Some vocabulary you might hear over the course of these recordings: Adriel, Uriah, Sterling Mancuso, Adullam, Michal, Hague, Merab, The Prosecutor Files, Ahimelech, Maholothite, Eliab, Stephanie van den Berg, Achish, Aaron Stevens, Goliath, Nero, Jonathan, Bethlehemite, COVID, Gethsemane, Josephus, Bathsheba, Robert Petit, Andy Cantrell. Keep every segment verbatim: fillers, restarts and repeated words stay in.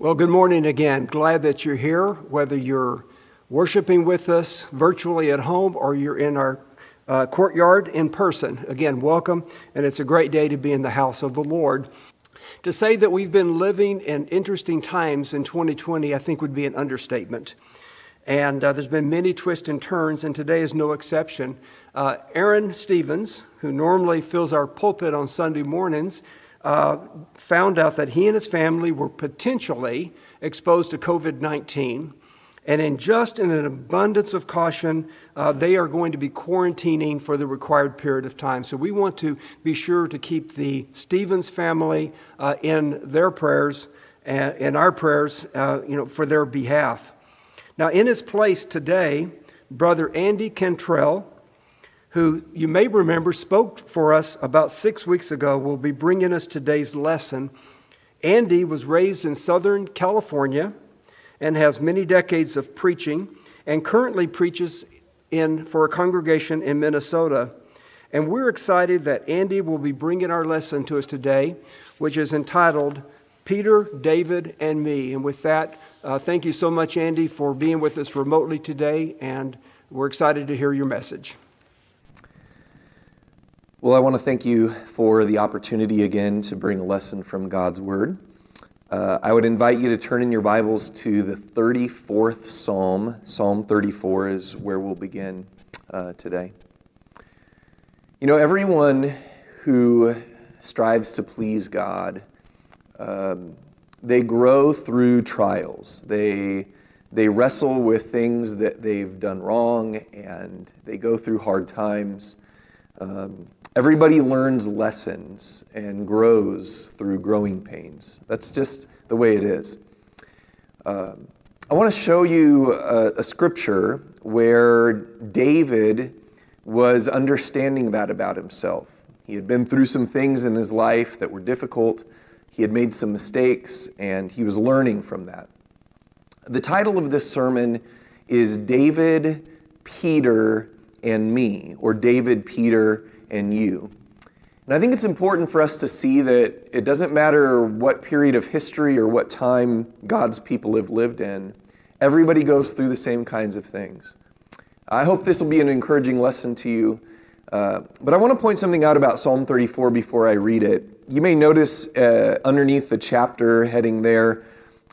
Well, good morning again. Glad that you're here, whether you're worshiping with us virtually at home or you're in our uh, courtyard in person. Again, welcome, and it's a great day to be in the house of the Lord. To say that we've been living in interesting times in twenty twenty, I think would be an understatement. And uh, there's been many twists and turns, and today is no exception. Uh, Aaron Stevens, who normally fills our pulpit on Sunday mornings, Uh, found out that he and his family were potentially exposed to covid nineteen. And in just in an abundance of caution, uh, they are going to be quarantining for the required period of time. So we want to be sure to keep the Stevens family uh, in their prayers and in our prayers, uh, you know, for their behalf. Now, in his place today, Brother Andy Cantrell, who you may remember spoke for us about six weeks ago, will be bringing us today's lesson. Andy was raised in Southern California and has many decades of preaching and currently preaches in for a congregation in Minnesota. And we're excited that Andy will be bringing our lesson to us today, which is entitled Peter, David, and Me. And with that, uh, thank you so much, Andy, for being with us remotely today, and we're excited to hear your message. Well, I want to thank you for the opportunity again to bring a lesson from God's Word. Uh, I would invite you to turn in your Bibles to the thirty-fourth Psalm. Psalm thirty-four is where we'll begin uh, today. You know, everyone who strives to please God, um, they grow through trials. They, they wrestle with things that they've done wrong, and they go through hard times. Um, Everybody learns lessons and grows through growing pains. That's just the way it is. Um, I want to show you a, a scripture where David was understanding that about himself. He had been through some things in his life that were difficult. He had made some mistakes, and he was learning from that. The title of this sermon is David, Peter, and Me, or David, Peter, and You. And I think it's important for us to see that it doesn't matter what period of history or what time God's people have lived in, everybody goes through the same kinds of things. I hope this will be an encouraging lesson to you, uh, but I want to point something out about Psalm thirty-four before I read it. You may notice uh, underneath the chapter heading there,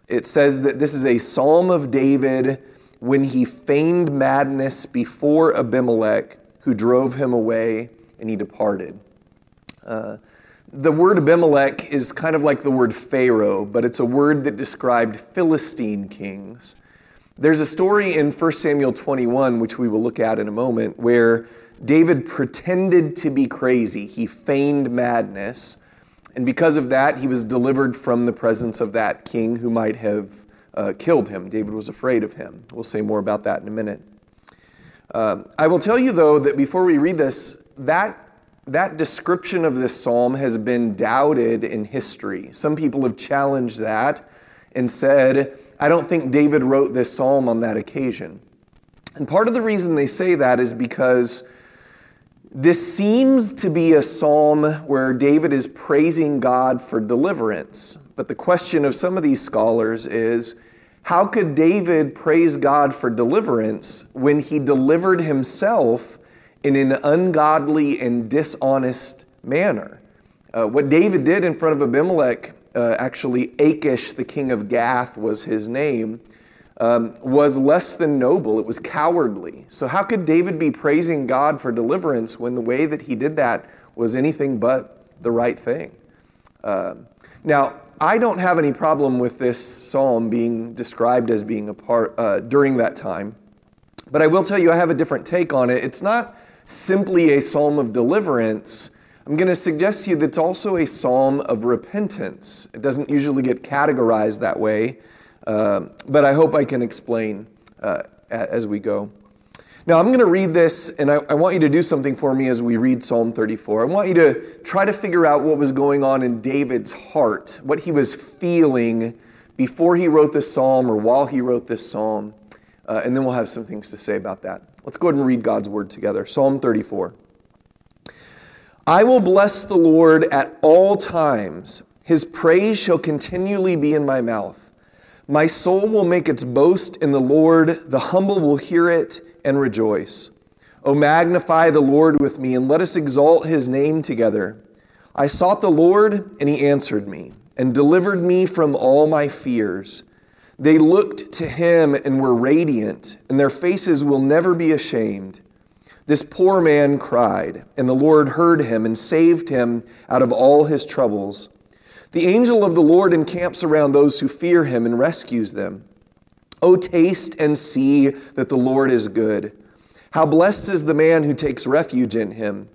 it says that this is a Psalm of David when he feigned madness before Ahimelech, who drove him away, and he departed. Uh, the word Ahimelech is kind of like the word Pharaoh, but it's a word that described Philistine kings. There's a story in First Samuel twenty-one, which we will look at in a moment, where David pretended to be crazy. He feigned madness, and because of that, he was delivered from the presence of that king who might have uh, killed him. David was afraid of him. We'll say more about that in a minute. Uh, I will tell you, though, that before we read this, That, that description of this psalm has been doubted in history. Some people have challenged that and said, I don't think David wrote this psalm on that occasion. And part of the reason they say that is because this seems to be a psalm where David is praising God for deliverance. But the question of some of these scholars is, how could David praise God for deliverance when he delivered himself in an ungodly and dishonest manner? Uh, what David did in front of Ahimelech, uh, actually Achish, the king of Gath was his name, um, was less than noble. It was cowardly. So how could David be praising God for deliverance when the way that he did that was anything but the right thing? Uh, now, I don't have any problem with this psalm being described as being a part uh, during that time, but I will tell you I have a different take on it. It's not simply a psalm of deliverance. I'm going to suggest to you that it's also a psalm of repentance. It doesn't usually get categorized that way, uh, but I hope I can explain uh, as we go. Now, I'm going to read this, and I, I want you to do something for me as we read Psalm thirty-four. I want you to try to figure out what was going on in David's heart, what he was feeling before he wrote this psalm or while he wrote this psalm, uh, and then we'll have some things to say about that. Let's go ahead and read God's Word together. Psalm thirty-four. I will bless the Lord at all times. His praise shall continually be in my mouth. My soul will make its boast in the Lord. The humble will hear it and rejoice. O magnify the Lord with me, and let us exalt his name together. I sought the Lord, and he answered me, and delivered me from all my fears. They looked to him and were radiant, and their faces will never be ashamed. This poor man cried, and the Lord heard him and saved him out of all his troubles. The angel of the Lord encamps around those who fear him and rescues them. O taste and see that the Lord is good. How blessed is the man who takes refuge in him.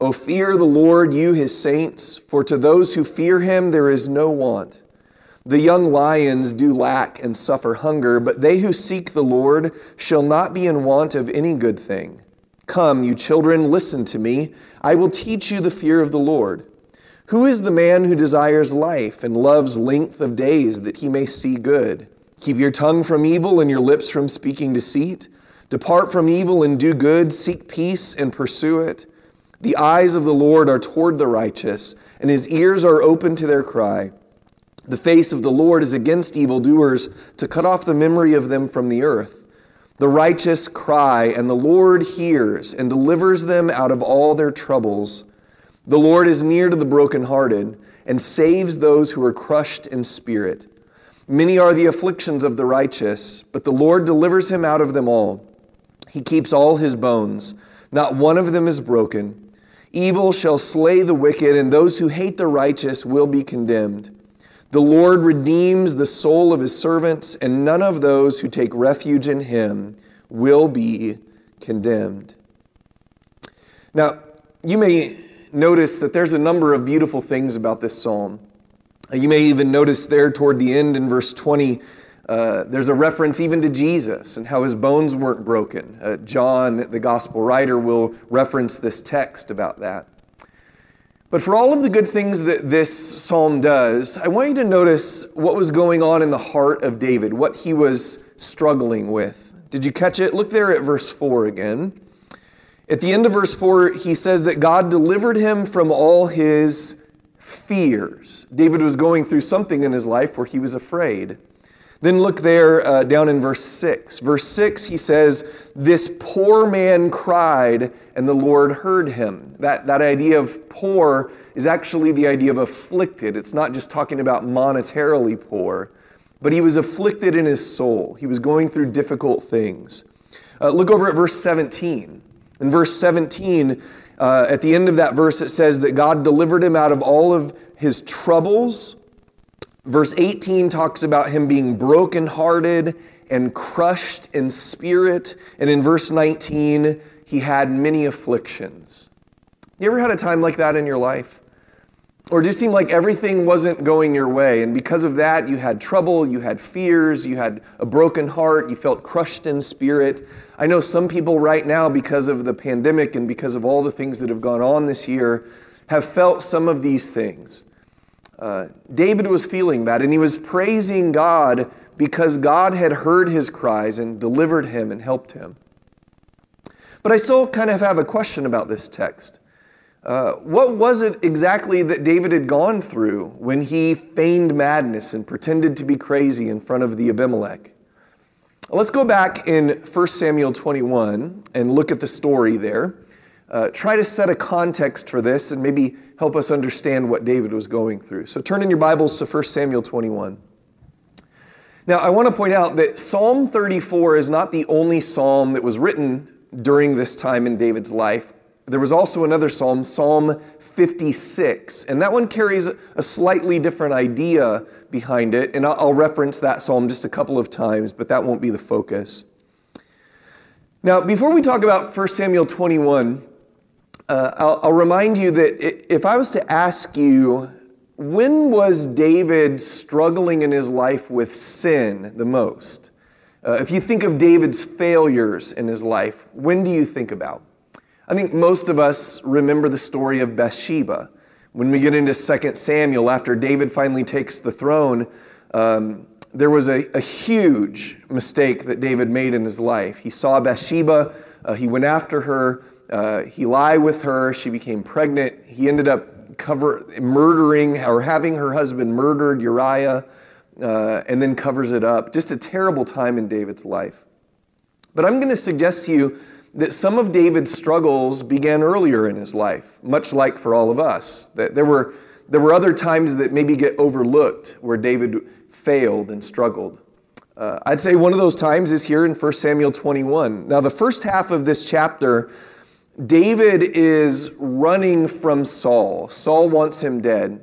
O fear the Lord, you his saints, for to those who fear him there is no want. The young lions do lack and suffer hunger, but they who seek the Lord shall not be in want of any good thing. Come, you children, listen to me. I will teach you the fear of the Lord. Who is the man who desires life and loves length of days that he may see good? Keep your tongue from evil and your lips from speaking deceit. Depart from evil and do good. Seek peace and pursue it. The eyes of the Lord are toward the righteous, and his ears are open to their cry. The face of the Lord is against evildoers, to cut off the memory of them from the earth. The righteous cry, and the Lord hears and delivers them out of all their troubles. The Lord is near to the brokenhearted and saves those who are crushed in spirit. Many are the afflictions of the righteous, but the Lord delivers him out of them all. He keeps all his bones. Not one of them is broken. Evil shall slay the wicked, and those who hate the righteous will be condemned. The Lord redeems the soul of his servants, and none of those who take refuge in him will be condemned. Now, you may notice that there's a number of beautiful things about this psalm. You may even notice there toward the end in verse twenty, uh, there's a reference even to Jesus and how his bones weren't broken. Uh, John, the gospel writer, will reference this text about that. But for all of the good things that this psalm does, I want you to notice what was going on in the heart of David, what he was struggling with. Did you catch it? Look there at verse four again. At the end of verse four, he says that God delivered him from all his fears. David was going through something in his life where he was afraid. Then look there uh, down in verse six. Verse six, he says, this poor man cried, and the Lord heard him. That, that idea of poor is actually the idea of afflicted. It's not just talking about monetarily poor, but he was afflicted in his soul. He was going through difficult things. Uh, look over at verse seventeen. In verse seventeen, uh, at the end of that verse, it says that God delivered him out of all of his troubles. Verse eighteen talks about him being brokenhearted and crushed in spirit. And in verse nineteen, he had many afflictions. You ever had a time like that in your life? Or it just seemed like everything wasn't going your way, and because of that, you had trouble, you had fears, you had a broken heart, you felt crushed in spirit. I know some people right now, because of the pandemic and because of all the things that have gone on this year, have felt some of these things. Uh, David was feeling that, and he was praising God because God had heard his cries and delivered him and helped him. But I still kind of have a question about this text. Uh, what was it exactly that David had gone through when he feigned madness and pretended to be crazy in front of the Ahimelech? Let's go back in First Samuel twenty-one and look at the story there. Uh, try to set a context for this and maybe help us understand what David was going through. So turn in your Bibles to First Samuel twenty-one. Now, I want to point out that Psalm thirty-four is not the only psalm that was written during this time in David's life. There was also another psalm, Psalm fifty-six, and that one carries a slightly different idea behind it, and I'll reference that psalm just a couple of times, but that won't be the focus. Now, before we talk about First Samuel twenty-one, Uh, I'll, I'll remind you that if I was to ask you, when was David struggling in his life with sin the most? Uh, if you think of David's failures in his life, when do you think about? I think most of us remember the story of Bathsheba. When we get into Second Samuel, after David finally takes the throne, um, there was a, a huge mistake that David made in his life. He saw Bathsheba, uh, he went after her, Uh, he lied with her, she became pregnant, he ended up cover, murdering or having her husband murdered, Uriah. uh, and then covers it up. Just a terrible time in David's life. But I'm going to suggest to you that some of David's struggles began earlier in his life, much like for all of us. That there were there were other times that maybe get overlooked where David failed and struggled. Uh, I'd say one of those times is here in First Samuel twenty-one. Now, the first half of this chapter, David is running from Saul. Saul wants him dead.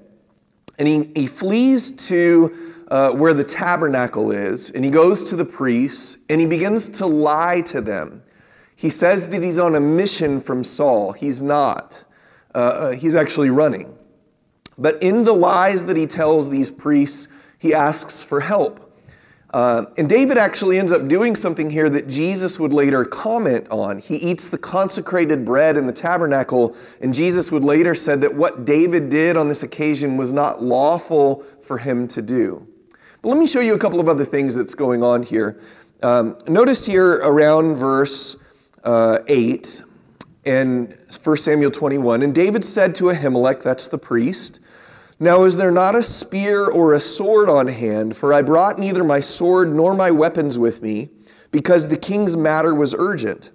And he, he flees to uh, where the tabernacle is, and he goes to the priests, and he begins to lie to them. He says that he's on a mission from Saul. He's not. Uh, he's actually running. But in the lies that he tells these priests, he asks for help. Uh, and David actually ends up doing something here that Jesus would later comment on. He eats the consecrated bread in the tabernacle, and Jesus would later say that what David did on this occasion was not lawful for him to do. But let me show you a couple of other things that's going on here. Um, notice here around verse uh, eight in First Samuel twenty-one, and David said to Ahimelech, that's the priest, "Now is there not a spear or a sword on hand? For I brought neither my sword nor my weapons with me, because the king's matter was urgent."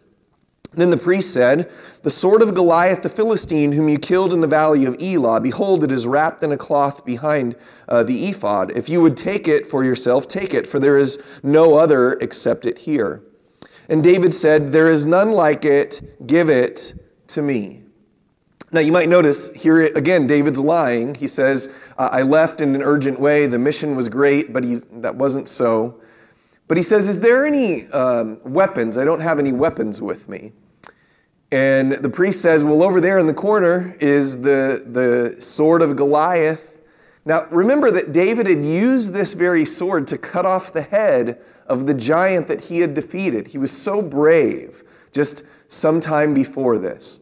Then the priest said, "The sword of Goliath the Philistine, whom you killed in the valley of Elah, behold, it is wrapped in a cloth behind uh, the ephod. If you would take it for yourself, take it, for there is no other except it here." And David said, "There is none like it, give it to me." Now, you might notice here, again, David's lying. He says, I left in an urgent way. The mission was great, but he, that wasn't so. But he says, is there any um, weapons? I don't have any weapons with me. And the priest says, well, over there in the corner is the, the sword of Goliath. Now, remember that David had used this very sword to cut off the head of the giant that he had defeated. He was so brave just some time before this.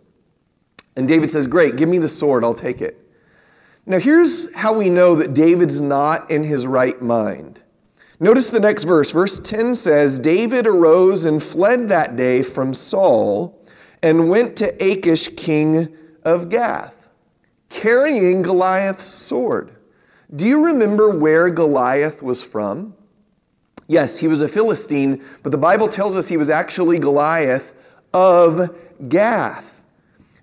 And David says, great, give me the sword, I'll take it. Now here's how we know that David's not in his right mind. Notice the next verse. Verse ten says, David arose and fled that day from Saul and went to Achish, king of Gath, carrying Goliath's sword. Do you remember where Goliath was from? Yes, he was a Philistine, but the Bible tells us he was actually Goliath of Gath.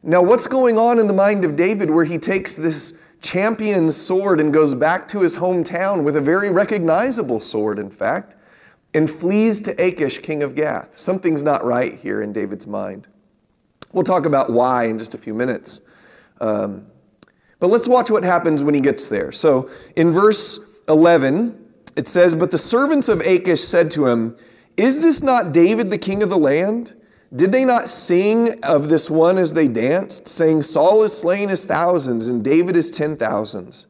Now, what's going on in the mind of David where he takes this champion's sword and goes back to his hometown with a very recognizable sword, in fact, and flees to Achish, king of Gath? Something's not right here in David's mind. We'll talk about why in just a few minutes. Um, but let's watch what happens when he gets there. So in verse eleven, it says, But the servants of Achish said to him, Is this not David the king of the land? Did they not sing of this one as they danced, saying, Saul is slain his thousands, and David his ten thousands?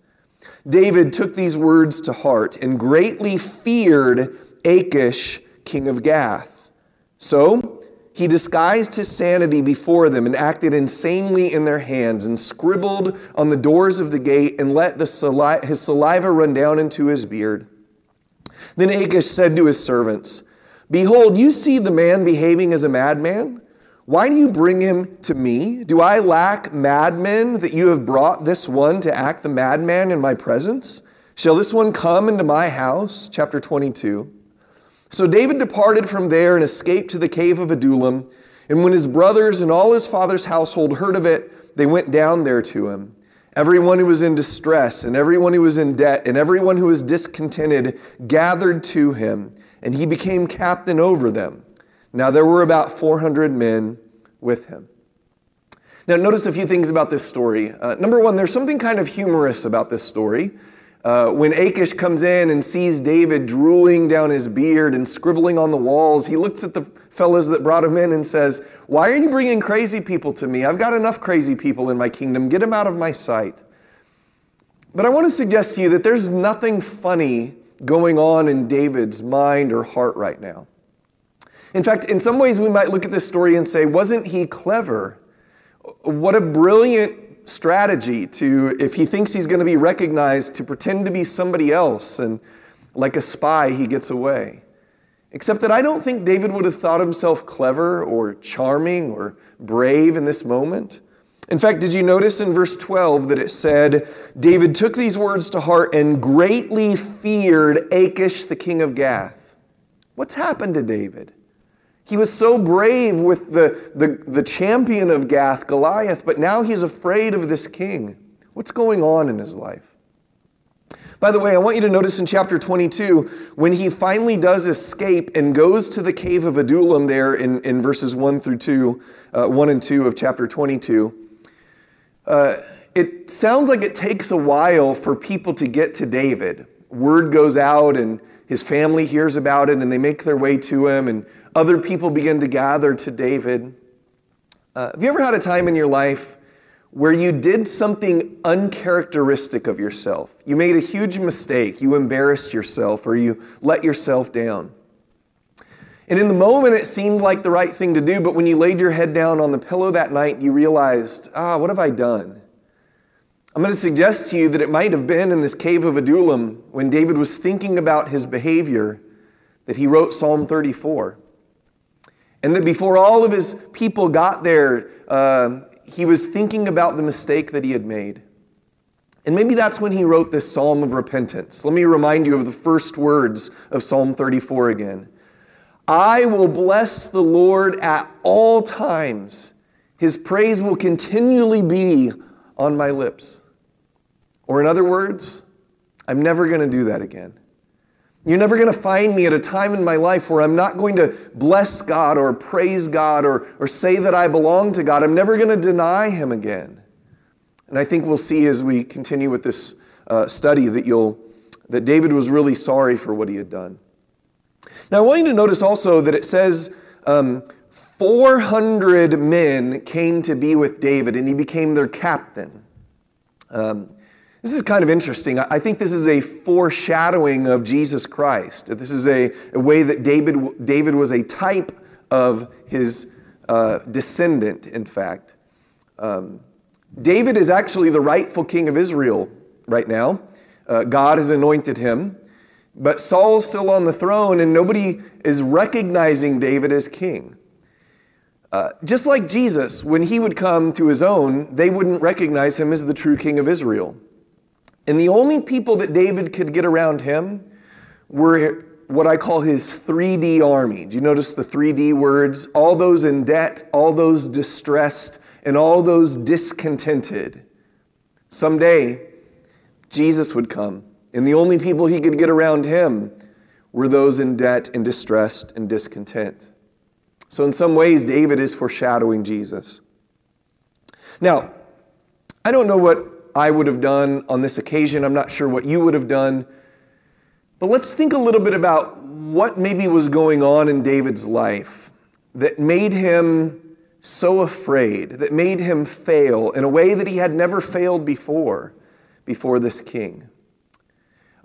David took these words to heart, and greatly feared Achish, king of Gath. So he disguised his sanity before them, and acted insanely in their hands, and scribbled on the doors of the gate, and let the saliva, his saliva run down into his beard. Then Achish said to his servants, Behold, you see the man behaving as a madman. Why do you bring him to me? Do I lack madmen that you have brought this one to act the madman in my presence? Shall this one come into my house? Chapter twenty-two. So David departed from there and escaped to the cave of Adullam. And when his brothers and all his father's household heard of it, they went down there to him. Everyone who was in distress, and everyone who was in debt, and everyone who was discontented gathered to him. And he became captain over them. Now there were about four hundred men with him. Now notice a few things about this story. Uh, number one, there's something kind of humorous about this story. Uh, when Achish comes in and sees David drooling down his beard and scribbling on the walls, he looks at the fellas that brought him in and says, Why are you bringing crazy people to me? I've got enough crazy people in my kingdom. Get them out of my sight. But I want to suggest to you that there's nothing funny going on in David's mind or heart right now. In fact, in some ways we might look at this story and say, wasn't he clever? What a brilliant strategy to, if he thinks he's going to be recognized, to pretend to be somebody else, and like a spy he gets away. Except that I don't think David would have thought himself clever or charming or brave in this moment. In fact, did you notice in verse twelve that it said, David took these words to heart and greatly feared Achish, the king of Gath. What's happened to David? He was so brave with the, the, the champion of Gath, Goliath, but now he's afraid of this king. What's going on in his life? By the way, I want you to notice in chapter twenty-two, when he finally does escape and goes to the cave of Adullam there in, in verses one through two, uh, one and two of chapter twenty-two, uh, it sounds like it takes a while for people to get to David. Word goes out and his family hears about it and they make their way to him and other people begin to gather to David. Uh, have you ever had a time in your life where you did something uncharacteristic of yourself? You made a huge mistake, you embarrassed yourself, or you let yourself down. And in the moment, it seemed like the right thing to do, but when you laid your head down on the pillow that night, you realized, ah, what have I done? I'm going to suggest to you that it might have been in this cave of Adullam when David was thinking about his behavior that he wrote Psalm thirty-four. And that before all of his people got there, uh, he was thinking about the mistake that he had made. And maybe that's when he wrote this Psalm of Repentance. Let me remind you of the first words of Psalm thirty-four again. I will bless the Lord at all times. His praise will continually be on my lips. Or in other words, I'm never going to do that again. You're never going to find me at a time in my life where I'm not going to bless God or praise God or, or say that I belong to God. I'm never going to deny Him again. And I think we'll see as we continue with this uh, study that you'll that David was really sorry for what he had done. Now I want you to notice also that it says um, four hundred men came to be with David and he became their captain. Um This is kind of interesting. I think this is a foreshadowing of Jesus Christ. This is a, a way that David, David was a type of his uh, descendant, in fact. Um, David is actually the rightful king of Israel right now. Uh, God has anointed him. But Saul's still on the throne, and nobody is recognizing David as king. Uh, just like Jesus, when he would come to his own, they wouldn't recognize him as the true king of Israel. And the only people that David could get around him were what I call his three D army. Do you notice the three D words? All those in debt, all those distressed, and all those discontented. Someday, Jesus would come, and the only people he could get around him were those in debt and distressed and discontent. So in some ways, David is foreshadowing Jesus. Now, I don't know what I would have done on this occasion. I'm not sure what you would have done. But let's think a little bit about what maybe was going on in David's life that made him so afraid, that made him fail in a way that he had never failed before, before this king.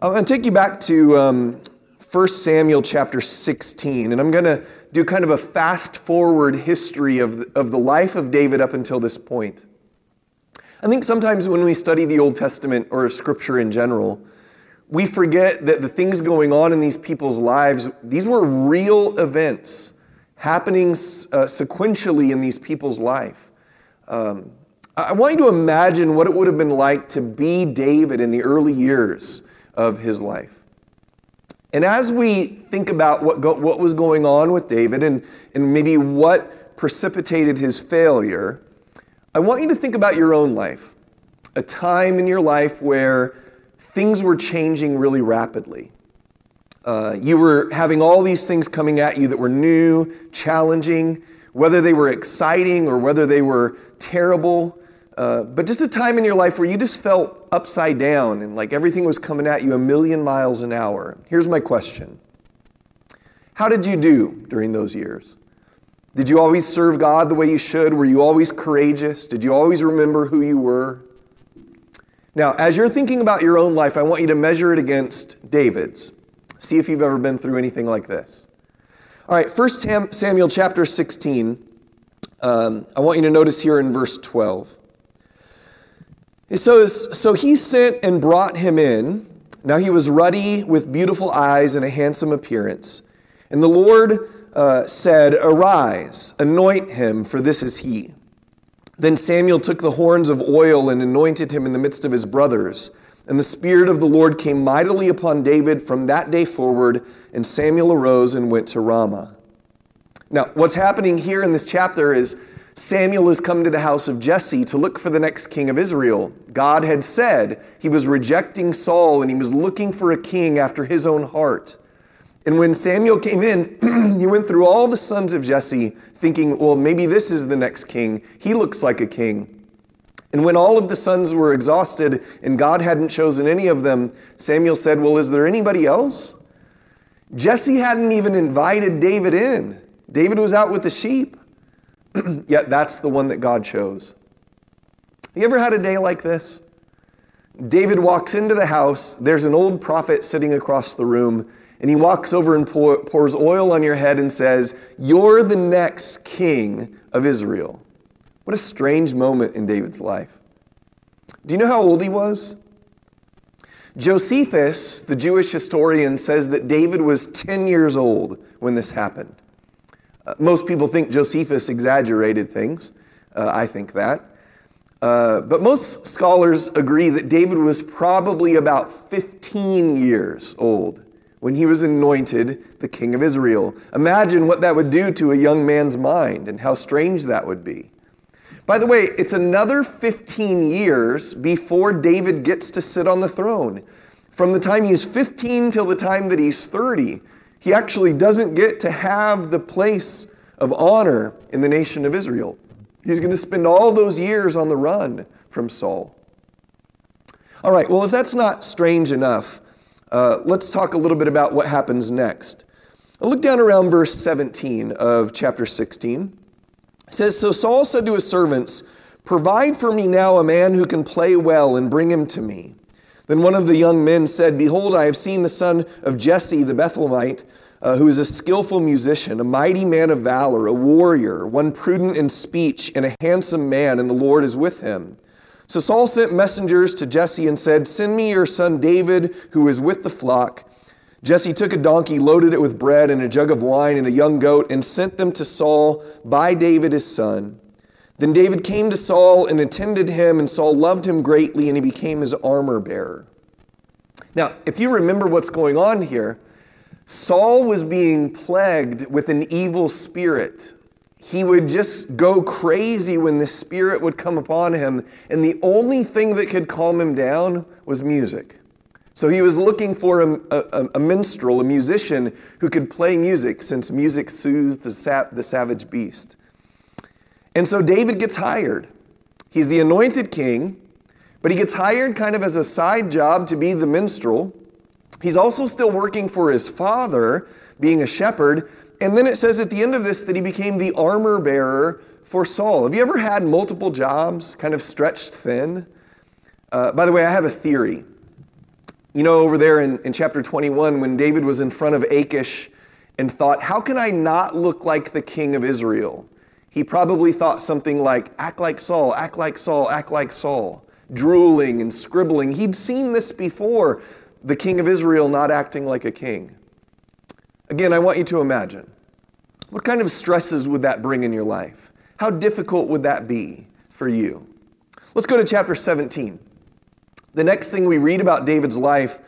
I'm going to take you back to um, First Samuel chapter sixteen, and I'm going to do kind of a fast-forward history of the, of the life of David up until this point. I think sometimes when we study the Old Testament or Scripture in general, we forget that the things going on in these people's lives, these were real events happening uh, sequentially in these people's life. Um, I want you to imagine what it would have been like to be David in the early years of his life. And as we think about what, go, what was going on with David and, and maybe what precipitated his failure, I want you to think about your own life, a time in your life where things were changing really rapidly. Uh, you were having all these things coming at you that were new, challenging, whether they were exciting or whether they were terrible, uh, but just a time in your life where you just felt upside down and like everything was coming at you a million miles an hour. Here's my question. How did you do during those years? Did you always serve God the way you should? Were you always courageous? Did you always remember who you were? Now, as you're thinking about your own life, I want you to measure it against David's. See if you've ever been through anything like this. All right, First Samuel chapter sixteen. Um, I want you to notice here in verse twelve. It says, so he sent and brought him in. Now he was ruddy with beautiful eyes and a handsome appearance. And the Lord Uh, said, arise, anoint him, for this is he. Then Samuel took the horns of oil and anointed him in the midst of his brothers. And the Spirit of the Lord came mightily upon David from that day forward, and Samuel arose and went to Ramah. Now, what's happening here in this chapter is Samuel has come to the house of Jesse to look for the next king of Israel. God had said he was rejecting Saul and he was looking for a king after his own heart. And when Samuel came in, he went through all the sons of Jesse thinking, well, maybe this is the next king. He looks like a king. And when all of the sons were exhausted and God hadn't chosen any of them, Samuel said, well, is there anybody else? Jesse hadn't even invited David in. David was out with the sheep. Yet that's the one that God chose. You ever had a day like this? David walks into the house. There's an old prophet sitting across the room. And he walks over and pour, pours oil on your head and says, you're the next king of Israel. What a strange moment in David's life. Do you know how old he was? Josephus, the Jewish historian, says that David was ten years old when this happened. Uh, most people think Josephus exaggerated things. Uh, I think that. Uh, but most scholars agree that David was probably about fifteen years old when he was anointed the king of Israel. Imagine what that would do to a young man's mind and how strange that would be. By the way, it's another fifteen years before David gets to sit on the throne. From the time he's fifteen till the time that he's thirty, he actually doesn't get to have the place of honor in the nation of Israel. He's going to spend all those years on the run from Saul. All right, well, if that's not strange enough, Uh, let's talk a little bit about what happens next. I'll look down around verse seventeen of chapter sixteen. It says, so Saul said to his servants, provide for me now a man who can play well and bring him to me. Then one of the young men said, behold, I have seen the son of Jesse the Bethlehemite, uh, who is a skillful musician, a mighty man of valor, a warrior, one prudent in speech, and a handsome man, and the Lord is with him. So Saul sent messengers to Jesse and said, send me your son David, who is with the flock. Jesse took a donkey, loaded it with bread and a jug of wine and a young goat, and sent them to Saul by David his son. Then David came to Saul and attended him, and Saul loved him greatly, and he became his armor bearer. Now, if you remember what's going on here, Saul was being plagued with an evil spirit. He would just go crazy when the spirit would come upon him, and the only thing that could calm him down was music. So he was looking for a, a, a minstrel, a musician who could play music, since music soothed the, sap, the savage beast. And so David gets hired. He's the anointed king, but he gets hired kind of as a side job to be the minstrel. He's also still working for his father, being a shepherd. And then it says at the end of this that he became the armor bearer for Saul. Have you ever had multiple jobs, kind of stretched thin? Uh, by the way, I have a theory. You know, over there in, in chapter twenty-one, when David was in front of Achish and thought, how can I not look like the king of Israel? He probably thought something like, act like Saul, act like Saul, act like Saul, drooling and scribbling. He'd seen this before, the king of Israel not acting like a king. Again, I want you to imagine, what kind of stresses would that bring in your life? How difficult would that be for you? Let's go to chapter seventeen. The next thing we read about David's life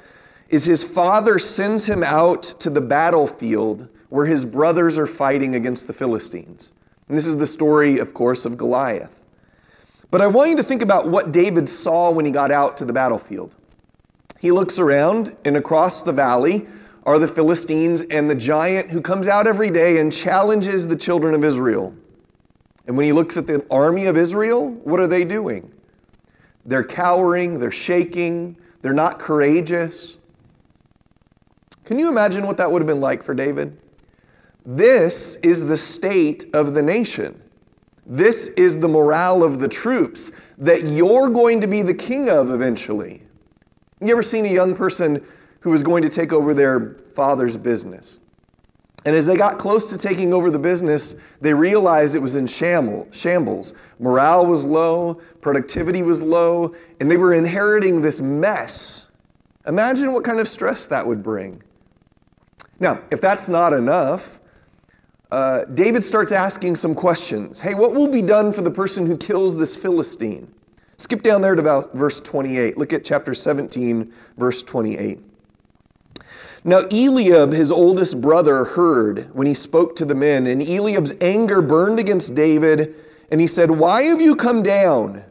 is his father sends him out to the battlefield where his brothers are fighting against the Philistines. And this is the story, of course, of Goliath. But I want you to think about what David saw when he got out to the battlefield. He looks around, and across the valley are the Philistines and the giant who comes out every day and challenges the children of Israel. And when he looks at the army of Israel, what are they doing? They're cowering, they're shaking, they're not courageous. Can you imagine what that would have been like for David? This is the state of the nation. This is the morale of the troops that you're going to be the king of eventually. You ever seen a young person who was going to take over their father's business? And as they got close to taking over the business, they realized it was in shambles. Morale was low, productivity was low, and they were inheriting this mess. Imagine what kind of stress that would bring. Now, if that's not enough, uh, David starts asking some questions. Hey, what will be done for the person who kills this Philistine? Skip down there to verse twenty-eight. Look at chapter seventeen, verse twenty-eight. Now Eliab, his oldest brother, heard when he spoke to the men, and Eliab's anger burned against David, and he said, "Why have you come down?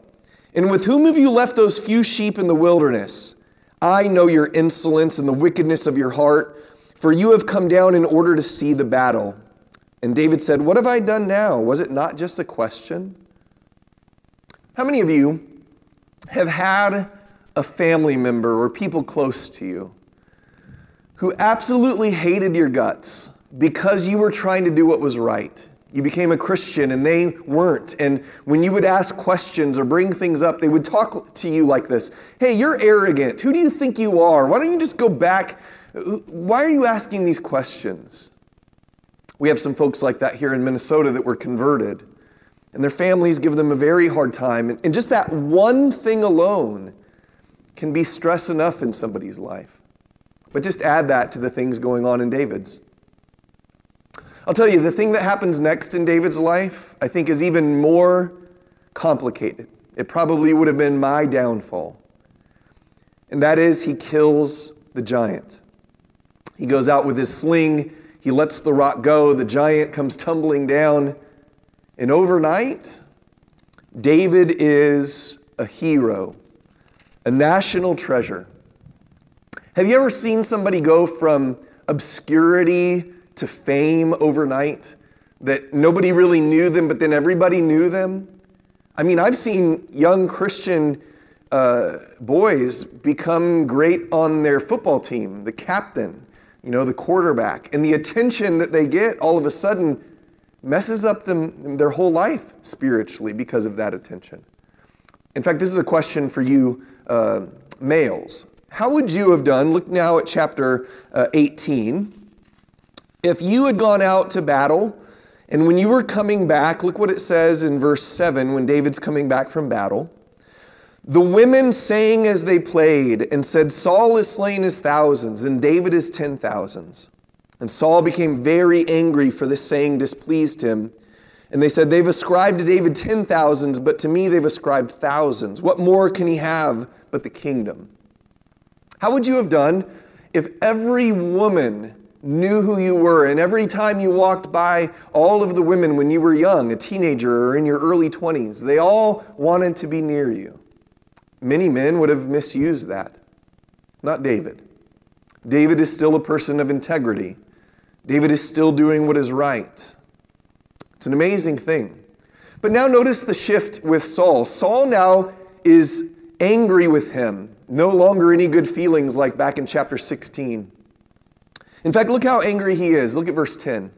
And with whom have you left those few sheep in the wilderness? I know your insolence and the wickedness of your heart, for you have come down in order to see the battle." And David said, "What have I done now? Was it not just a question?" How many of you have had a family member or people close to you who absolutely hated your guts because you were trying to do what was right? You became a Christian and they weren't. And when you would ask questions or bring things up, they would talk to you like this. "Hey, you're arrogant. Who do you think you are? Why don't you just go back? Why are you asking these questions?" We have some folks like that here in Minnesota that were converted, and their families give them a very hard time. And just that one thing alone can be stress enough in somebody's life. But just add that to the things going on in David's. I'll tell you, the thing that happens next in David's life, I think, is even more complicated. It probably would have been my downfall. And that is, he kills the giant. He goes out with his sling. He lets the rock go. The giant comes tumbling down. And overnight, David is a hero, a national treasure. Have you ever seen somebody go from obscurity to fame overnight, that nobody really knew them, but then everybody knew them? I mean, I've seen young Christian uh, boys become great on their football team, the captain, you know, the quarterback, and the attention that they get all of a sudden messes up them their whole life spiritually because of that attention. In fact, this is a question for you uh, males. How would you have done, look now at chapter uh, eighteen, if you had gone out to battle, and when you were coming back, look what it says in verse seven, when David's coming back from battle. The women sang as they played and said, "Saul has slain his thousands, and David his ten thousands." And Saul became very angry, for this saying displeased him. And they said, "They've ascribed to David ten thousands, but to me they've ascribed thousands. What more can he have but the kingdom?" How would you have done if every woman knew who you were, and every time you walked by, all of the women when you were young, a teenager or in your early twenties, they all wanted to be near you? Many men would have misused that. Not David. David is still a person of integrity. David is still doing what is right. It's an amazing thing. But now notice the shift with Saul. Saul now is angry with him. No longer any good feelings like back in chapter sixteen. In fact, look how angry he is. Look at verse ten.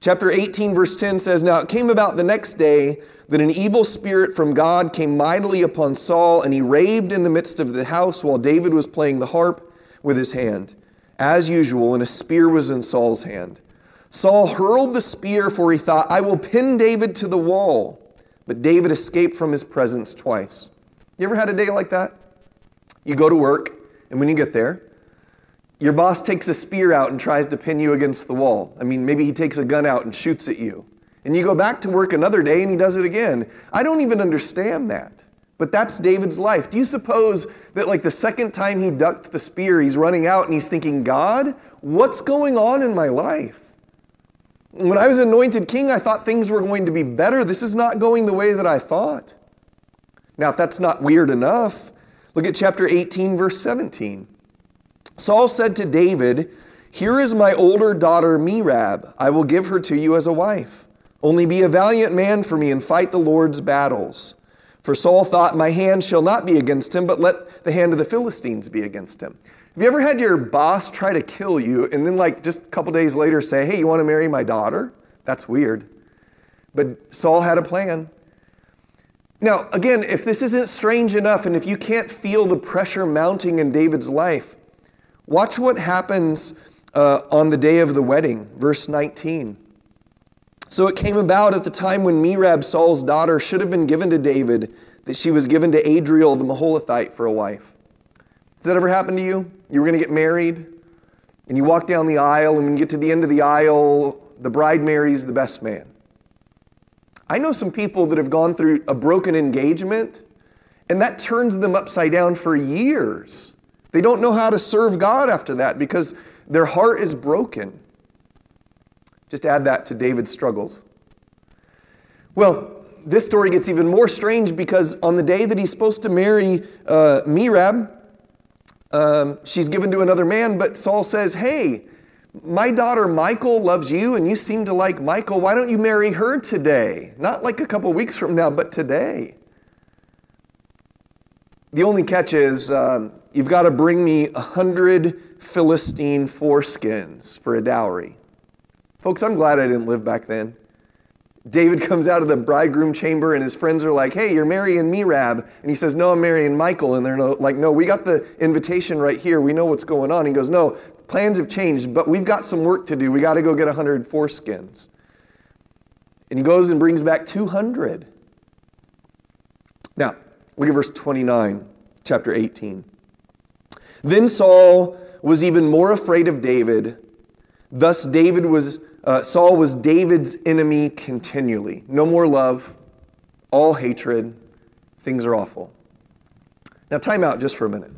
Chapter eighteen, verse ten says, "Now it came about the next day that an evil spirit from God came mightily upon Saul, and he raved in the midst of the house while David was playing the harp with his hand, as usual, and a spear was in Saul's hand. Saul hurled the spear, for he thought, 'I will pin David to the wall.' But David escaped from his presence twice." You ever had a day like that? You go to work, and when you get there, your boss takes a spear out and tries to pin you against the wall. I mean, maybe he takes a gun out and shoots at you. And you go back to work another day and he does it again. I don't even understand that. But that's David's life. Do you suppose that like the second time he ducked the spear, he's running out and he's thinking, "God, what's going on in my life? When I was anointed king, I thought things were going to be better. This is not going the way that I thought." Now, if that's not weird enough, look at chapter eighteen, verse seventeen. Saul said to David, "Here is my older daughter Merab. I will give her to you as a wife. Only be a valiant man for me and fight the Lord's battles." For Saul thought, "My hand shall not be against him, but let the hand of the Philistines be against him." Have you ever had your boss try to kill you and then like just a couple days later say, "Hey, you want to marry my daughter?" That's weird. But Saul had a plan. Now, again, if this isn't strange enough and if you can't feel the pressure mounting in David's life, watch what happens uh, on the day of the wedding, verse nineteen. "So it came about at the time when Merab, Saul's daughter, should have been given to David, that she was given to Adriel the Maholothite for a wife." Has that ever happened to you? You were going to get married, and you walk down the aisle, and when you get to the end of the aisle, the bride marries the best man. I know some people that have gone through a broken engagement, and that turns them upside down for years. They don't know how to serve God after that because their heart is broken. Just add that to David's struggles. Well, this story gets even more strange because on the day that he's supposed to marry uh, Merab, um, she's given to another man, but Saul says, hey, my daughter Michal loves you and you seem to like Michal. Why don't you marry her today? Not like a couple weeks from now, but today. The only catch is um, you've got to bring me a hundred Philistine foreskins for a dowry. Folks, I'm glad I didn't live back then. David comes out of the bridegroom chamber and his friends are like, hey, you're marrying Merab. And he says, no, I'm marrying Michal. And they're like, no, we got the invitation right here. We know what's going on. He goes, no, plans have changed, but we've got some work to do. We got to go get one hundred foreskins. And he goes and brings back two hundred. Now, look at verse twenty-nine, chapter eighteen. Then Saul was even more afraid of David. Thus David was... Uh, Saul was David's enemy continually. No more love, all hatred, things are awful. Now time out just for a minute.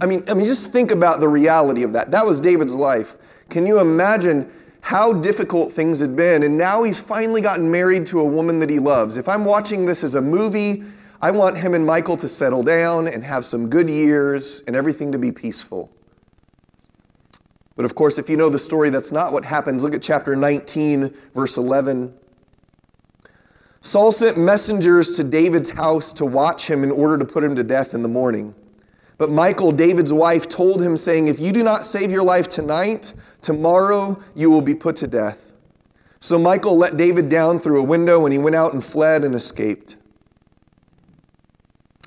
I mean, I mean, just think about the reality of that. That was David's life. Can you imagine how difficult things had been? And now he's finally gotten married to a woman that he loves. If I'm watching this as a movie, I want him and Michal to settle down and have some good years and everything to be peaceful. But of course, if you know the story, that's not what happens. Look at chapter nineteen, verse eleven. Saul sent messengers to David's house to watch him in order to put him to death in the morning. But Michal, David's wife, told him, saying, if you do not save your life tonight, tomorrow you will be put to death. So Michal let David down through a window, and he went out and fled and escaped.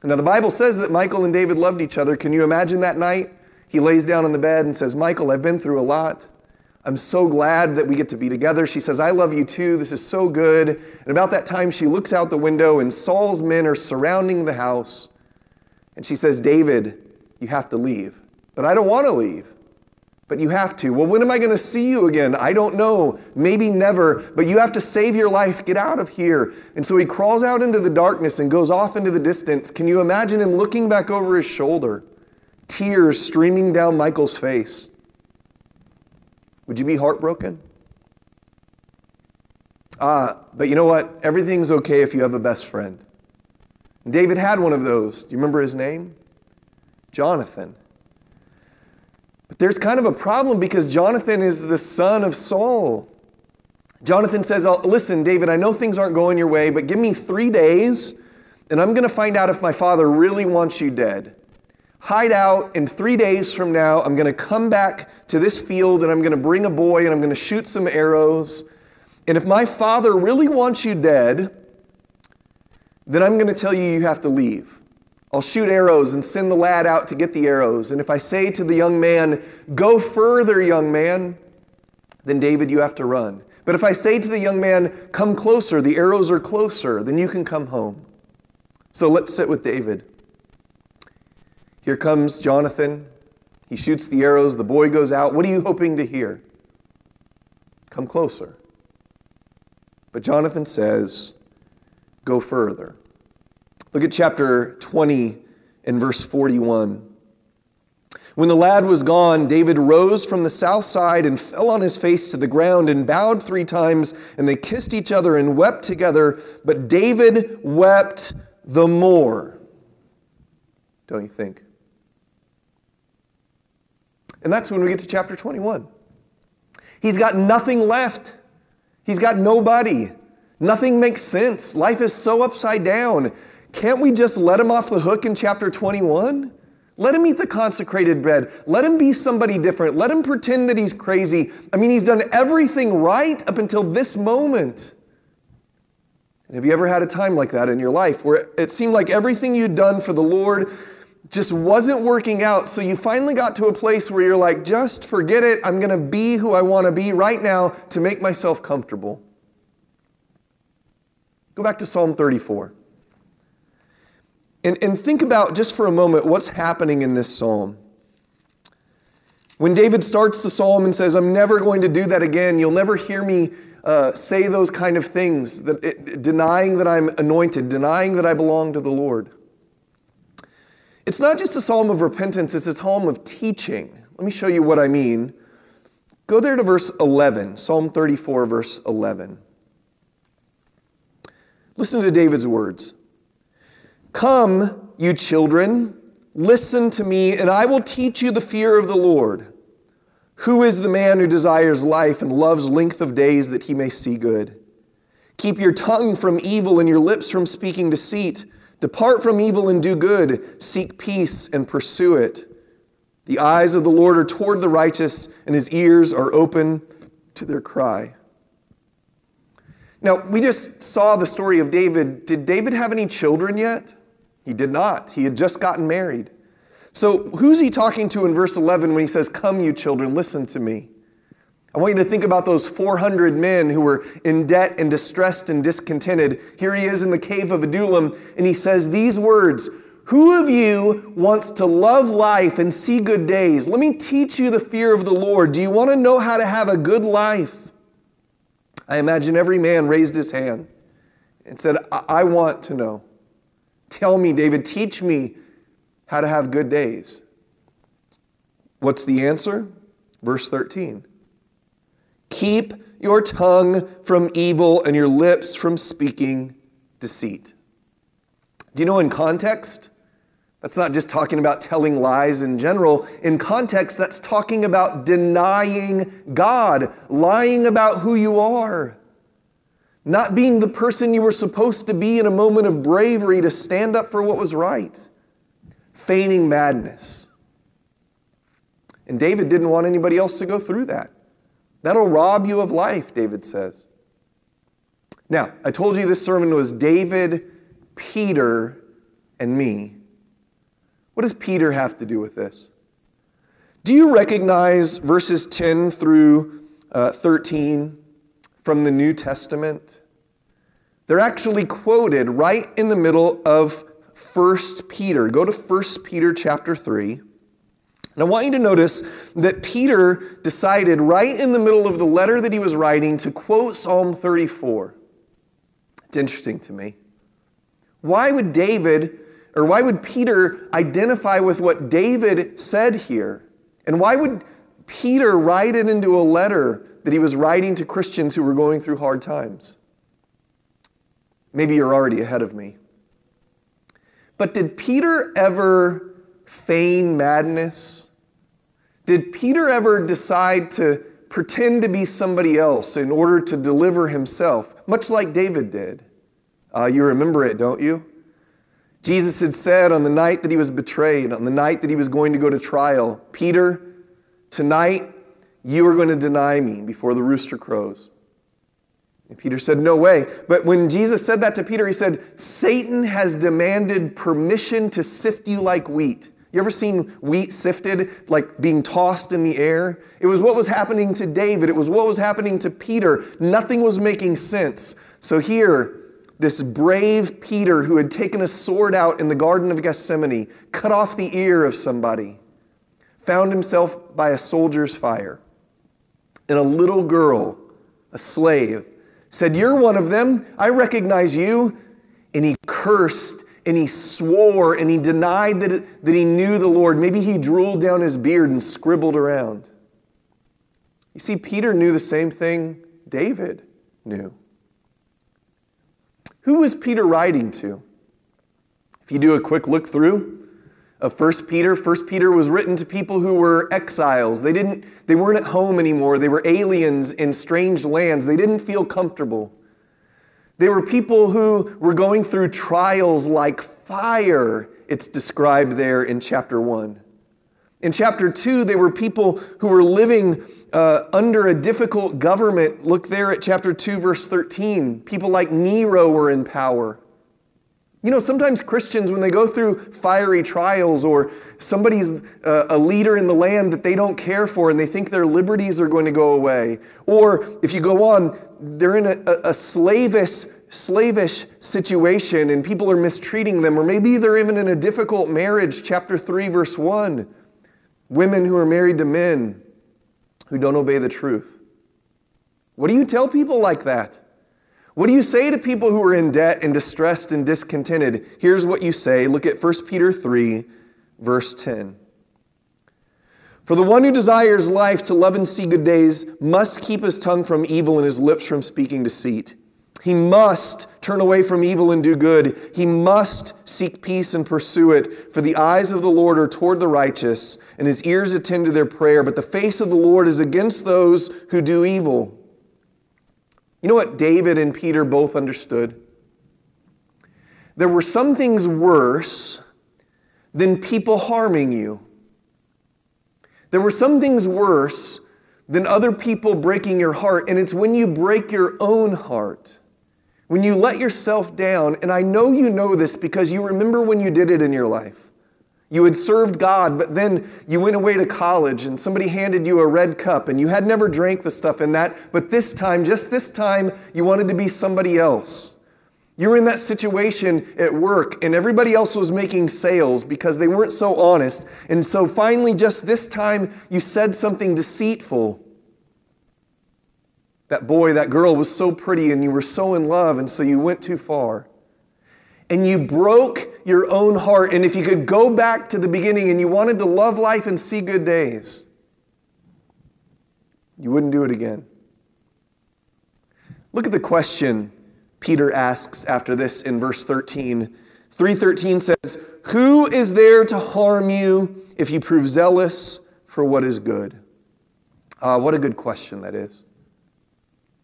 Now the Bible says that Michal and David loved each other. Can you imagine that night? He lays down on the bed and says, Michal, I've been through a lot. I'm so glad that we get to be together. She says, I love you too. This is so good. And about that time, she looks out the window and Saul's men are surrounding the house. And she says, David, you have to leave. But I don't want to leave. But you have to. Well, when am I going to see you again? I don't know. Maybe never. But you have to save your life. Get out of here. And so he crawls out into the darkness and goes off into the distance. Can you imagine him looking back over his shoulder? Tears streaming down Michal's face. Would you be heartbroken? Ah, but you know what? Everything's okay if you have a best friend. And David had one of those. Do you remember his name? Jonathan. But there's kind of a problem because Jonathan is the son of Saul. Jonathan says, listen, David, I know things aren't going your way, but give me three days and I'm going to find out if my father really wants you dead. Hide out, and three days from now, I'm going to come back to this field, and I'm going to bring a boy, and I'm going to shoot some arrows. And if my father really wants you dead, then I'm going to tell you you have to leave. I'll shoot arrows and send the lad out to get the arrows. And if I say to the young man, go further, young man, then David, you have to run. But if I say to the young man, come closer, the arrows are closer, then you can come home. So let's sit with David. Here comes Jonathan. He shoots the arrows. The boy goes out. What are you hoping to hear? Come closer. But Jonathan says, go further. Look at chapter twenty and verse forty-one. When the lad was gone, David rose from the south side and fell on his face to the ground and bowed three times, and they kissed each other and wept together. But David wept the more. Don't you think? And that's when we get to chapter twenty-one. He's got nothing left. He's got nobody. Nothing makes sense. Life is so upside down. Can't we just let him off the hook in chapter twenty-one? Let him eat the consecrated bread. Let him be somebody different. Let him pretend that he's crazy. I mean, he's done everything right up until this moment. And have you ever had a time like that in your life where it seemed like everything you'd done for the Lord just wasn't working out, so you finally got to a place where you're like, just forget it, I'm going to be who I want to be right now to make myself comfortable? Go back to Psalm thirty-four. And, and think about, just for a moment, what's happening in this psalm. When David starts the psalm and says, I'm never going to do that again, you'll never hear me uh, say those kind of things, that it, denying that I'm anointed, denying that I belong to the Lord. It's not just a psalm of repentance, it's a psalm of teaching. Let me show you what I mean. Go there to verse eleven, Psalm thirty-four, verse eleven. Listen to David's words. Come, you children, listen to me, and I will teach you the fear of the Lord. Who is the man who desires life and loves length of days that he may see good? Keep your tongue from evil and your lips from speaking deceit. Depart from evil and do good. Seek peace and pursue it. The eyes of the Lord are toward the righteous, and his ears are open to their cry. Now, we just saw the story of David. Did David have any children yet? He did not. He had just gotten married. So who's he talking to in verse eleven when he says, come, you children, listen to me? I want you to think about those four hundred men who were in debt and distressed and discontented. Here he is in the cave of Adullam, and he says these words, who of you wants to love life and see good days? Let me teach you the fear of the Lord. Do you want to know how to have a good life? I imagine every man raised his hand and said, I, I want to know. Tell me, David, teach me how to have good days. What's the answer? Verse thirteen. Keep your tongue from evil and your lips from speaking deceit. Do you know in context? That's not just talking about telling lies in general. In context, that's talking about denying God, lying about who you are, not being the person you were supposed to be in a moment of bravery to stand up for what was right, feigning madness. And David didn't want anybody else to go through that. That'll rob you of life, David says. Now, I told you this sermon was David, Peter, and me. What does Peter have to do with this? Do you recognize verses ten through uh, thirteen from the New Testament? They're actually quoted right in the middle of First Peter. Go to First Peter chapter three. And I want you to notice that Peter decided right in the middle of the letter that he was writing to quote Psalm thirty-four. It's interesting to me. Why would David, or why would Peter identify with what David said here? And why would Peter write it into a letter that he was writing to Christians who were going through hard times? Maybe you're already ahead of me. But did Peter ever feign madness? Did Peter ever decide to pretend to be somebody else in order to deliver himself, much like David did? Uh, you remember it, don't you? Jesus had said on the night that he was betrayed, on the night that he was going to go to trial, Peter, tonight you are going to deny me before the rooster crows. And Peter said, no way. But when Jesus said that to Peter, he said, Satan has demanded permission to sift you like wheat. You ever seen wheat sifted, like being tossed in the air? It was what was happening to David. It was what was happening to Peter. Nothing was making sense. So here, this brave Peter who had taken a sword out in the Garden of Gethsemane, cut off the ear of somebody, found himself by a soldier's fire. And a little girl, a slave, said, you're one of them. I recognize you. And he cursed and he swore and he denied that, it, that he knew the Lord. Maybe he drooled down his beard and scribbled around. You see, Peter knew the same thing David knew. Who was Peter writing to? If you do a quick look through of First Peter, First Peter was written to people who were exiles. They didn't, they weren't at home anymore. They were aliens in strange lands. They didn't feel comfortable. They were people who were going through trials like fire. It's described there in chapter one. In chapter two, they were people who were living Uh, under a difficult government. Look there at chapter two, verse thirteen. People like Nero were in power. You know, sometimes Christians, when they go through fiery trials or somebody's uh, a leader in the land that they don't care for and they think their liberties are going to go away. Or if you go on, they're in a, a, a slavish, slavish situation and people are mistreating them. Or maybe they're even in a difficult marriage. Chapter three, verse one. Women who are married to men who don't obey the truth. What do you tell people like that? What do you say to people who are in debt and distressed and discontented? Here's what you say. Look at First Peter three, verse ten. For the one who desires life to love and see good days must keep his tongue from evil and his lips from speaking deceit. He must turn away from evil and do good. He must seek peace and pursue it. For the eyes of the Lord are toward the righteous, and his ears attend to their prayer. But the face of the Lord is against those who do evil. You know what David and Peter both understood? There were some things worse than people harming you. There were some things worse than other people breaking your heart, and it's when you break your own heart, when you let yourself down, and I know you know this because you remember when you did it in your life. You had served God, but then you went away to college, and somebody handed you a red cup, and you had never drank the stuff in that, but this time, just this time, you wanted to be somebody else. You were in that situation at work, and everybody else was making sales because they weren't so honest. And so finally, just this time, you said something deceitful. That boy, that girl was so pretty, and you were so in love, and so you went too far. And you broke your own heart. And if you could go back to the beginning and you wanted to love life and see good days, you wouldn't do it again. Look at the question Peter asks after this in verse thirteen. three thirteen says, who is there to harm you if you prove zealous for what is good? Uh, what a good question that is.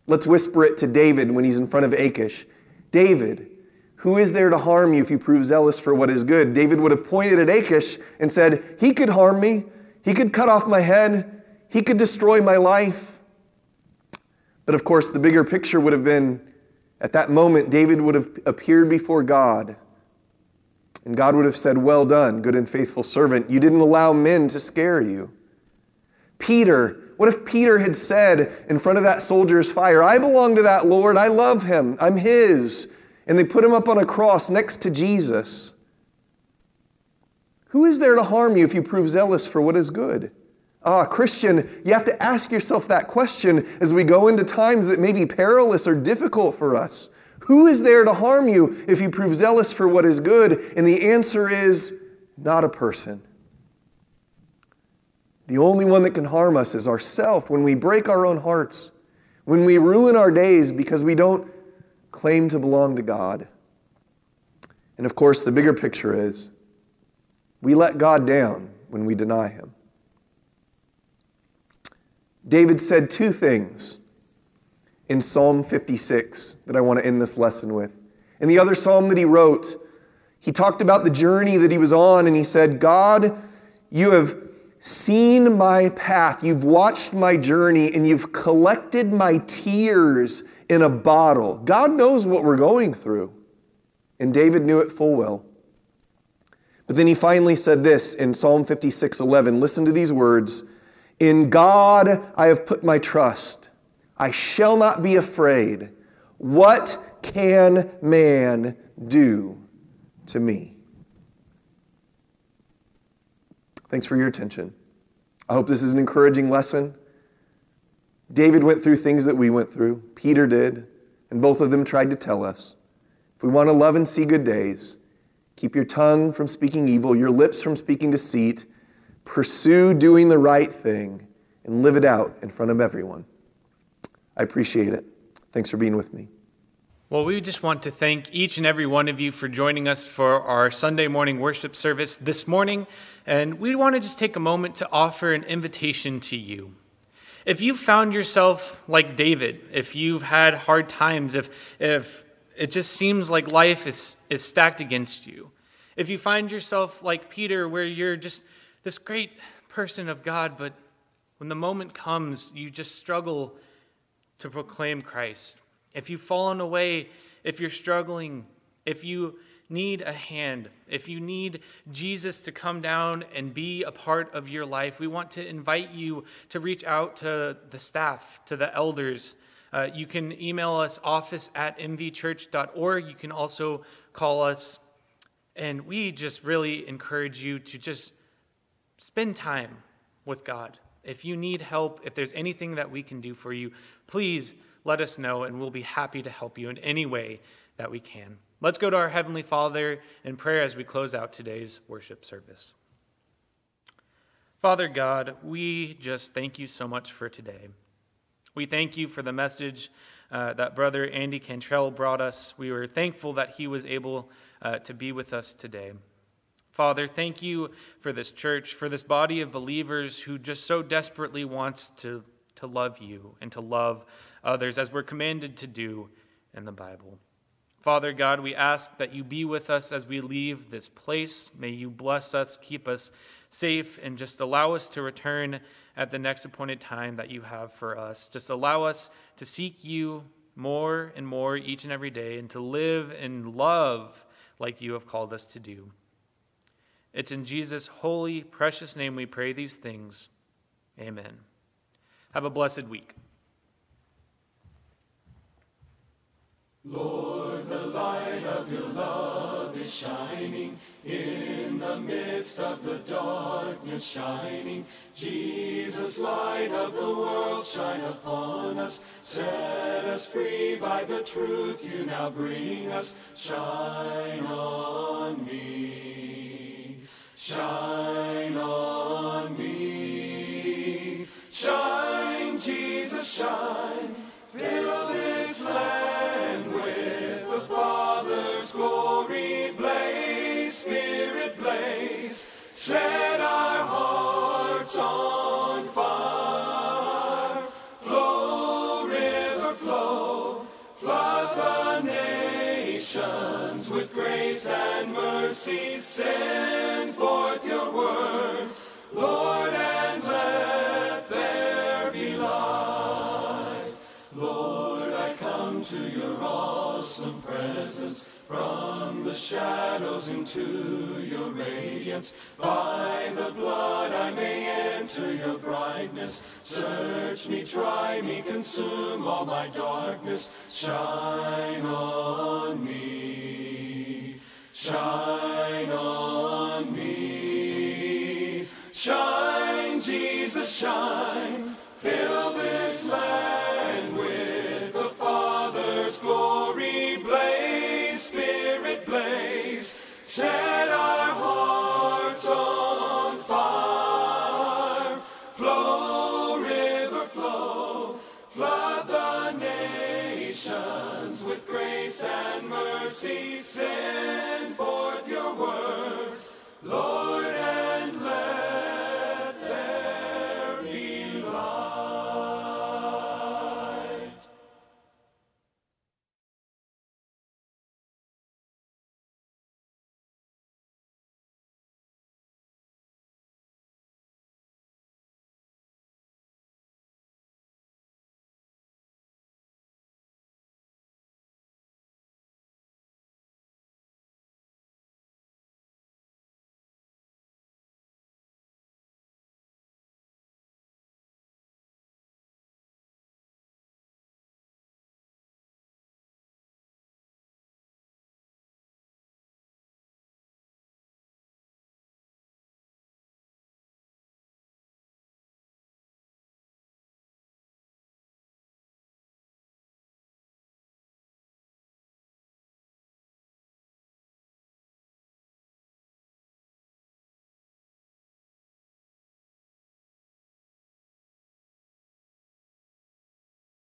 Let's whisper it to David when he's in front of Achish. David, who is there to harm you if you prove zealous for what is good? David would have pointed at Achish and said, he could harm me. He could cut off my head. He could destroy my life. But of course, the bigger picture would have been, at that moment, David would have appeared before God, and God would have said, well done, good and faithful servant. You didn't allow men to scare you. Peter, what if Peter had said in front of that soldier's fire, I belong to that Lord, I love him, I'm his. And they put him up on a cross next to Jesus. Who is there to harm you if you prove zealous for what is good? Ah, Christian, you have to ask yourself that question as we go into times that may be perilous or difficult for us. Who is there to harm you if you prove zealous for what is good? And the answer is not a person. The only one that can harm us is ourselves when we break our own hearts, when we ruin our days because we don't claim to belong to God. And of course, the bigger picture is we let God down when we deny him. David said two things in Psalm fifty-six that I want to end this lesson with. In the other psalm that he wrote, he talked about the journey that he was on, and he said, God, you have seen my path, you've watched my journey, and you've collected my tears in a bottle. God knows what we're going through, and David knew it full well. But then he finally said this in Psalm fifty-six, eleven. Listen to these words. In God I have put my trust. I shall not be afraid. What can man do to me? Thanks for your attention. I hope this is an encouraging lesson. David went through things that we went through. Peter did. And both of them tried to tell us, if we want to love and see good days, keep your tongue from speaking evil, your lips from speaking deceit, pursue doing the right thing and live it out in front of everyone. I appreciate it. Thanks for being with me. Well, we just want to thank each and every one of you for joining us for our Sunday morning worship service this morning. And we want to just take a moment to offer an invitation to you. If you found yourself like David, if you've had hard times, if if it just seems like life is, is stacked against you, if you find yourself like Peter, where you're just this great person of God, but when the moment comes, you just struggle to proclaim Christ. If you've fallen away, if you're struggling, if you need a hand, if you need Jesus to come down and be a part of your life, we want to invite you to reach out to the staff, to the elders. Uh, you can email us, office at m v church dot org. You can also call us. And we just really encourage you to just spend time with God. If you need help, if there's anything that we can do for you, please let us know, and we'll be happy to help you in any way that we can. Let's go to our Heavenly Father in prayer as we close out today's worship service. Father God, we just thank you so much for today. We thank you for the message uh, that Brother Andy Cantrell brought us. We were thankful that he was able uh, to be with us today. Father, thank you for this church, for this body of believers who just so desperately wants to, to love you and to love others as we're commanded to do in the Bible. Father God, we ask that you be with us as we leave this place. May you bless us, keep us safe, and just allow us to return at the next appointed time that you have for us. Just allow us to seek you more and more each and every day and to live and love like you have called us to do. It's in Jesus' holy, precious name we pray these things. Amen. Have a blessed week. Lord, the light of your love is shining, in the midst of the darkness shining. Jesus, light of the world, shine upon us. Set us free by the truth you now bring us. Shine on me, shine on me. Shine, Jesus, shine. Fill this land with the Father's glory. Blaze, Spirit, blaze. Set our hearts on fire. Flow, river, flow. Flood the nations with grace and mercy. Send forth your word, Lord, and let there be light. To your awesome presence, from the shadows into your radiance. By the blood I may enter your brightness. Search me, try me, consume all my darkness. Shine on me, shine on me. Shine, Jesus, shine. Fill this land with glory. Blaze, Spirit, blaze. Set our hearts on fire. Flow, river, flow. Flood the nations with grace and mercy. Send